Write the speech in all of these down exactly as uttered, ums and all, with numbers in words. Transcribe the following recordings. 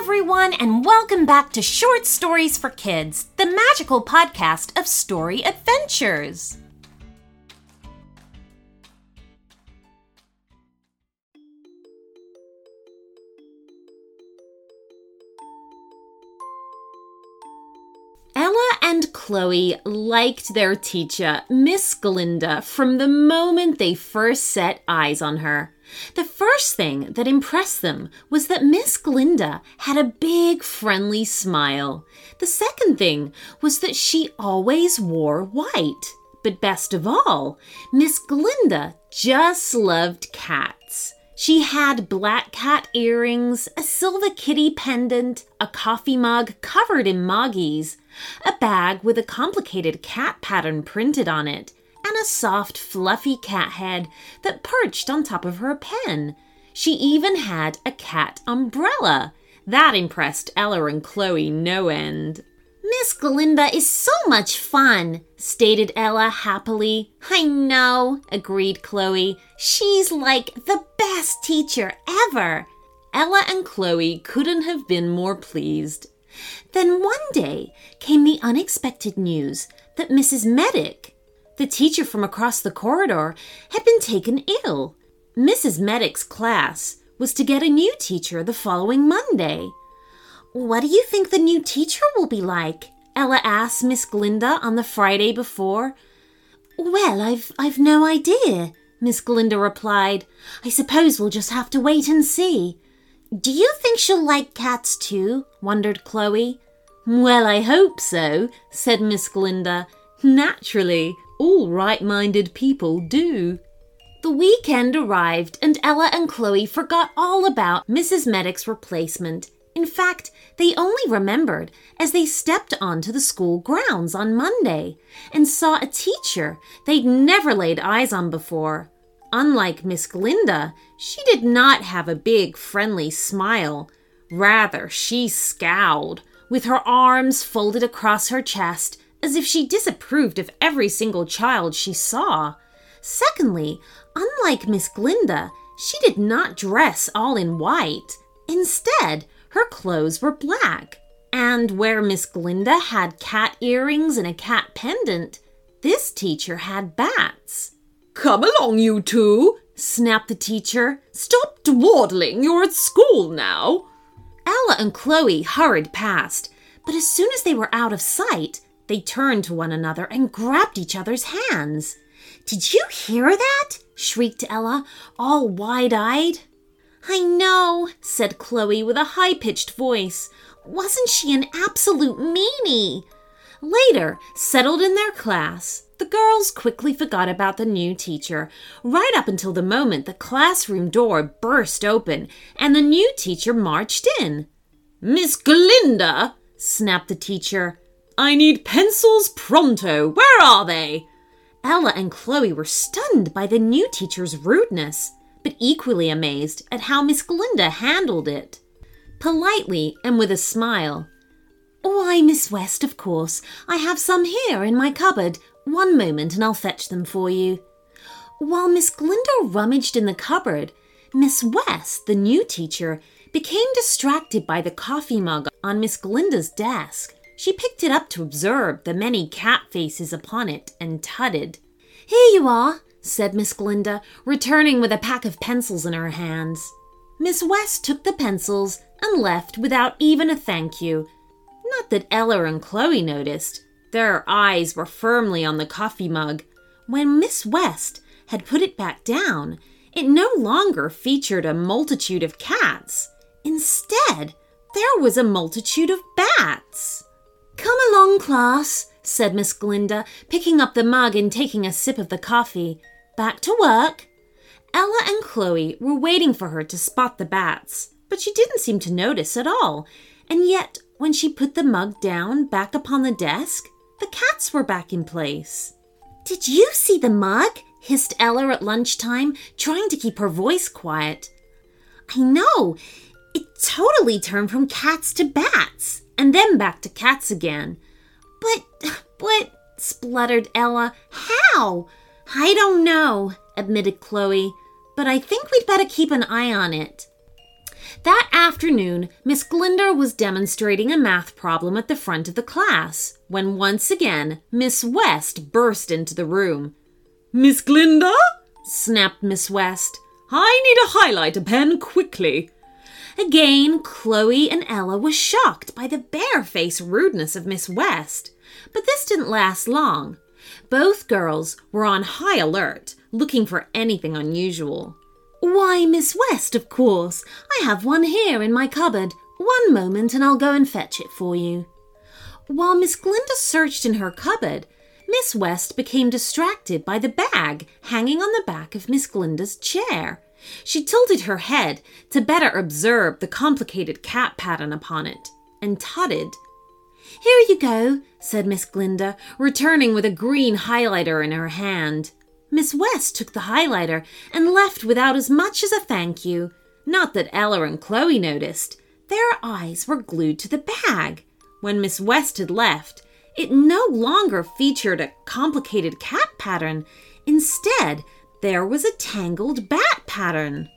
everyone, and welcome back to Short Stories for Kids, the magical podcast of story adventures. Ella and Chloe liked their teacher, Miss Glinda, from the moment they first set eyes on her. The first thing that impressed them was that Miss Glinda had a big, friendly smile. The second thing was that she always wore white. But best of all, Miss Glinda just loved cats. She had black cat earrings, a silver kitty pendant, a coffee mug covered in moggies, a bag with a complicated cat pattern printed on it, and a soft, fluffy cat head that perched on top of her pen. She even had a cat umbrella. That impressed Ella and Chloe no end. "Miss Glinda is so much fun," stated Ella happily. "I know," agreed Chloe. "She's like the best teacher ever." Ella and Chloe couldn't have been more pleased. Then one day came the unexpected news that Missus Meddick, the teacher from across the corridor, had been taken ill. Missus Meddick's class was to get a new teacher the following Monday. "What do you think the new teacher will be like?" Ella asked Miss Glinda on the Friday before. "Well, I've I've no idea," Miss Glinda replied. "I suppose we'll just have to wait and see." "Do you think she'll like cats too?" wondered Chloe. "Well, I hope so," said Miss Glinda. "Naturally, all right-minded people do." The weekend arrived, and Ella and Chloe forgot all about Missus Meddick's replacement. In fact, they only remembered as they stepped onto the school grounds on Monday and saw a teacher they'd never laid eyes on before. Unlike Miss Glinda, she did not have a big, friendly smile. Rather, she scowled, with her arms folded across her chest as if she disapproved of every single child she saw. Secondly, unlike Miss Glinda, she did not dress all in white. Instead, her clothes were black, and where Miss Glinda had cat earrings and a cat pendant, this teacher had bats. "Come along, you two," snapped the teacher. "Stop dawdling, you're at school now." Ella and Chloe hurried past, but as soon as they were out of sight, they turned to one another and grabbed each other's hands. "Did you hear that?" shrieked Ella, all wide-eyed. "I know," said Chloe with a high-pitched voice. "Wasn't she an absolute meanie?" Later, settled in their class, the girls quickly forgot about the new teacher, right up until the moment the classroom door burst open and the new teacher marched in. "Miss Glinda," snapped the teacher, "I need pencils pronto. Where are they?" Ella and Chloe were stunned by the new teacher's rudeness, but equally amazed at how Miss Glinda handled it. Politely and with a smile, "Why, Miss West, of course. I have some here in my cupboard. One moment and I'll fetch them for you." While Miss Glinda rummaged in the cupboard, Miss West, the new teacher, became distracted by the coffee mug on Miss Glinda's desk. She picked it up to observe the many cat faces upon it and tutted. "Here you are," said Miss Glinda, returning with a pack of pencils in her hands. Miss West took the pencils and left without even a thank you. Not that Ella and Chloe noticed. Their eyes were firmly on the coffee mug. When Miss West had put it back down, it no longer featured a multitude of cats. Instead, there was a multitude of bats. "Come along, class," said Miss Glinda, picking up the mug and taking a sip of the coffee. "Back to work." Ella and Chloe were waiting for her to spot the bats, but she didn't seem to notice at all. And yet, when she put the mug down back upon the desk, the cats were back in place. "Did you see the mug?" hissed Ella at lunchtime, trying to keep her voice quiet. "I know. It totally turned from cats to bats, and then back to cats again." But, but, spluttered Ella. "How?" "I don't know," admitted Chloe, "but I think we'd better keep an eye on it." That afternoon, Miss Glinda was demonstrating a math problem at the front of the class, when once again, Miss West burst into the room. "Miss Glinda?" snapped Miss West. "I need a highlighter pen quickly." Again, Chloe and Ella were shocked by the bare-faced rudeness of Miss West. But this didn't last long. Both girls were on high alert, looking for anything unusual. "Why, Miss West, of course. I have one here in my cupboard. One moment and I'll go and fetch it for you." While Miss Glinda searched in her cupboard, Miss West became distracted by the bag hanging on the back of Miss Glinda's chair. She tilted her head to better observe the complicated cat pattern upon it, and tutted. "Here you go," said Miss Glinda, returning with a green highlighter in her hand. Miss West took the highlighter and left without as much as a thank you. Not that Ella and Chloe noticed. Their eyes were glued to the bag. When Miss West had left, it no longer featured a complicated cat pattern. Instead, there was a tangled bat pattern.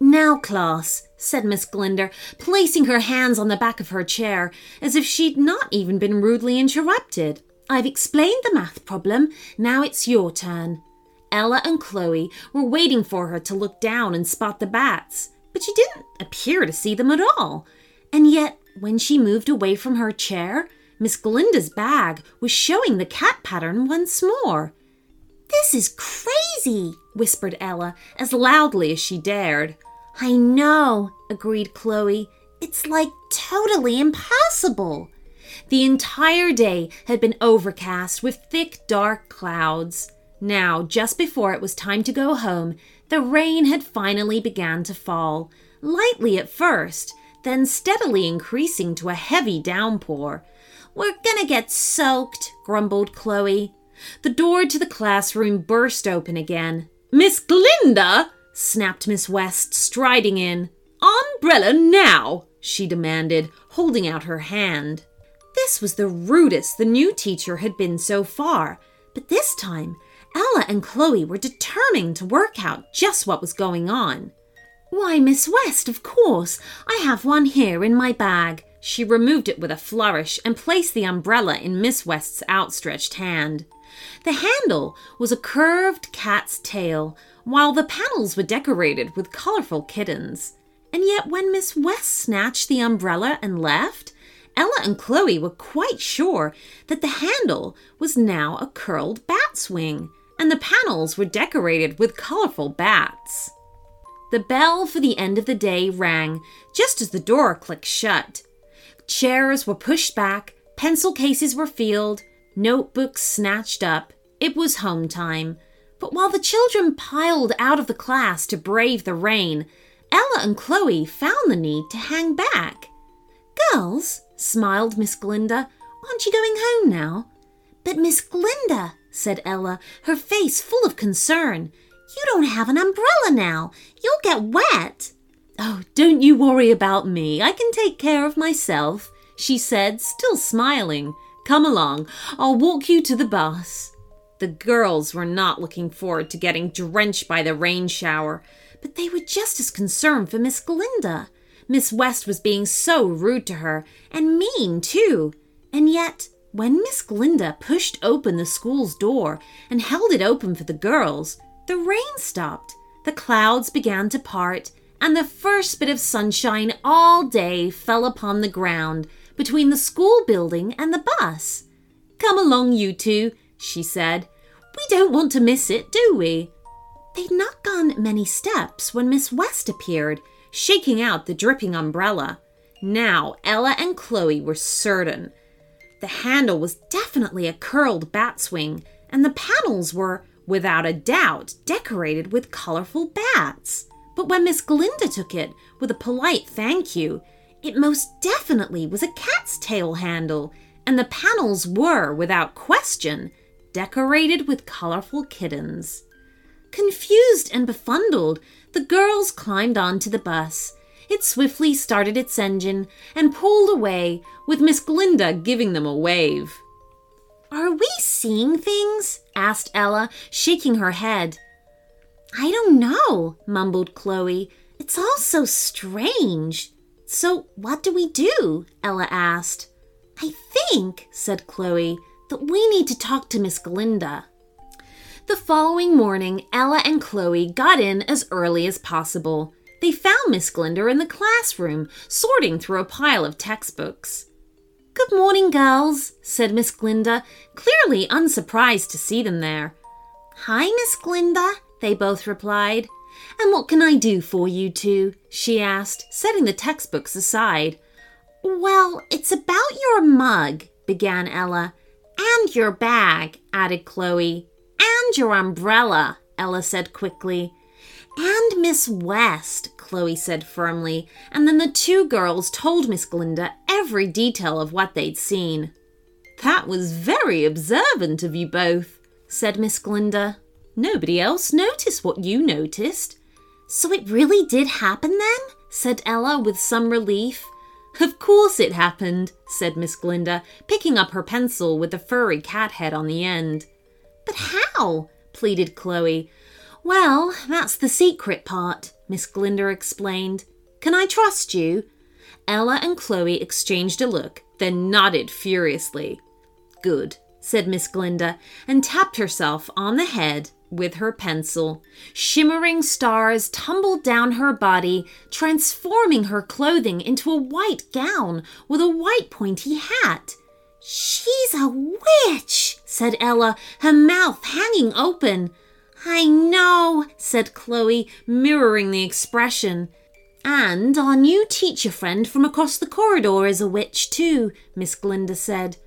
"Now, class," said Miss Glinda, placing her hands on the back of her chair, as if she'd not even been rudely interrupted. "I've explained the math problem. Now it's your turn." Ella and Chloe were waiting for her to look down and spot the bats, but she didn't appear to see them at all. And yet, when she moved away from her chair, Miss Glinda's bag was showing the cat pattern once more. "This is crazy," whispered Ella, as loudly as she dared. "I know," agreed Chloe. "It's like totally impossible." The entire day had been overcast with thick, dark clouds. Now, just before it was time to go home, the rain had finally begun to fall, lightly at first, then steadily increasing to a heavy downpour. "We're gonna get soaked," grumbled Chloe. The door to the classroom burst open again. "Miss Glinda!" snapped Miss West, striding in. "Umbrella now!" she demanded, holding out her hand. This was the rudest the new teacher had been so far, but this time Ella and Chloe were determined to work out just what was going on. "Why, Miss West, of course. I have one here in my bag." She removed it with a flourish and placed the umbrella in Miss West's outstretched hand. The handle was a curved cat's tail, while the panels were decorated with colorful kittens. And yet when Miss West snatched the umbrella and left, Ella and Chloe were quite sure that the handle was now a curled bat's wing, and the panels were decorated with colorful bats. The bell for the end of the day rang just as the door clicked shut. Chairs were pushed back, pencil cases were filled, notebooks snatched up. It was home time. But while the children piled out of the class to brave the rain, Ella and Chloe found the need to hang back. "Girls," smiled Miss Glinda, "aren't you going home now?" "But Miss Glinda," said Ella, her face full of concern, "you don't have an umbrella now. You'll get wet." "Oh, don't you worry about me. I can take care of myself," she said, still smiling. "Come along. I'll walk you to the bus." The girls were not looking forward to getting drenched by the rain shower, but they were just as concerned for Miss Glinda. Miss West was being so rude to her, and mean too. And yet, when Miss Glinda pushed open the school's door and held it open for the girls, the rain stopped, the clouds began to part, and the first bit of sunshine all day fell upon the ground between the school building and the bus. "Come along, you two," she said. "We don't want to miss it, do we?" They'd not gone many steps when Miss West appeared, shaking out the dripping umbrella. Now Ella and Chloe were certain. The handle was definitely a curled bat's wing, and the panels were, without a doubt, decorated with colorful bats. But when Miss Glinda took it with a polite thank you, it most definitely was a cat's tail handle, and the panels were, without question, decorated with colorful kittens. Confused and befuddled, the girls climbed onto the bus. It swiftly started its engine and pulled away, with Miss Glinda giving them a wave. "Are we seeing things?" asked Ella, shaking her head. "I don't know," mumbled Chloe. "It It's all so strange. So what do we do? Ella asked. I think, said Chloe, that we need to talk to Miss Glinda. The following morning, Ella and Chloe got in as early as possible. They found Miss Glinda in the classroom, sorting through a pile of textbooks. Good morning, girls, said Miss Glinda, clearly unsurprised to see them there. Hi, Miss Glinda, they both replied. And what can I do for you two? She asked, setting the textbooks aside. Well, it's about your mug, began Ella. And your bag, added Chloe. And your umbrella, Ella said quickly. And Miss West, Chloe said firmly, and then the two girls told Miss Glinda every detail of what they'd seen. That was very observant of you both, said Miss Glinda. Nobody else noticed what you noticed. So it really did happen then? Said Ella with some relief. Of course it happened, said Miss Glinda, picking up her pencil with a furry cat head on the end. But how? Pleaded Chloe. Well, that's the secret part, Miss Glinda explained. Can I trust you? Ella and Chloe exchanged a look, then nodded furiously. Good, said Miss Glinda, and tapped herself on the head with her pencil. Shimmering stars tumbled down her body, transforming her clothing into a white gown with a white pointy hat. She's a witch, said Ella, her mouth hanging open. I know, said Chloe, mirroring the expression. And our new teacher friend from across the corridor is a witch too, Miss Glinda said.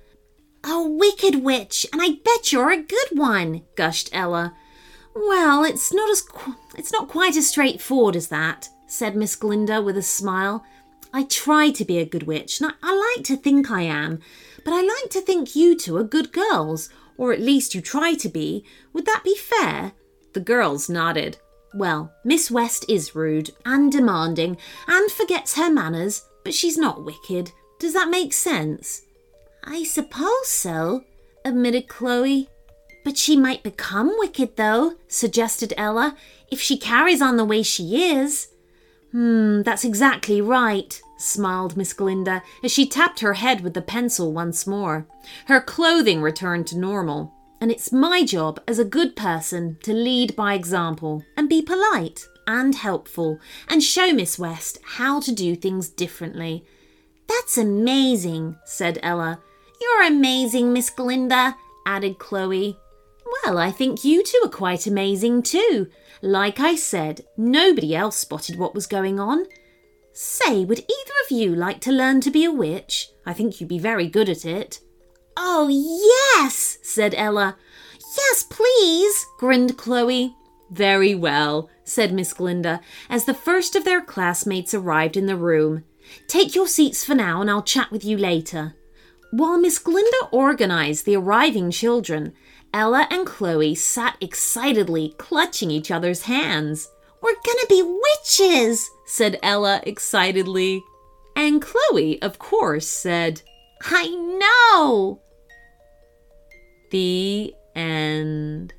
A wicked witch, and I bet you're a good one, gushed Ella. Well, it's not as qu- it's not quite as straightforward as that, said Miss Glinda with a smile. I try to be a good witch, and I, I like to think I am, but I like to think you two are good girls, or at least you try to be. Would that be fair? The girls nodded. Well, Miss West is rude and demanding and forgets her manners, but she's not wicked. Does that make sense? I suppose so, admitted Chloe. But she might become wicked, though, suggested Ella, if she carries on the way she is. Hmm, that's exactly right, smiled Miss Glinda, as she tapped her head with the pencil once more. Her clothing returned to normal. And it's my job as a good person to lead by example and be polite and helpful and show Miss West how to do things differently. That's amazing, said Ella. You're amazing, Miss Glinda, added Chloe. Well, I think you two are quite amazing too. Like I said, nobody else spotted what was going on. Say, would either of you like to learn to be a witch? I think you'd be very good at it. Oh, yes, said Ella. Yes, please, grinned Chloe. Very well, said Miss Glinda, as the first of their classmates arrived in the room. Take your seats for now and I'll chat with you later. While Miss Glinda organized the arriving children, Ella and Chloe sat excitedly clutching each other's hands. We're gonna be witches, said Ella excitedly. And Chloe, of course, said, I know! The end.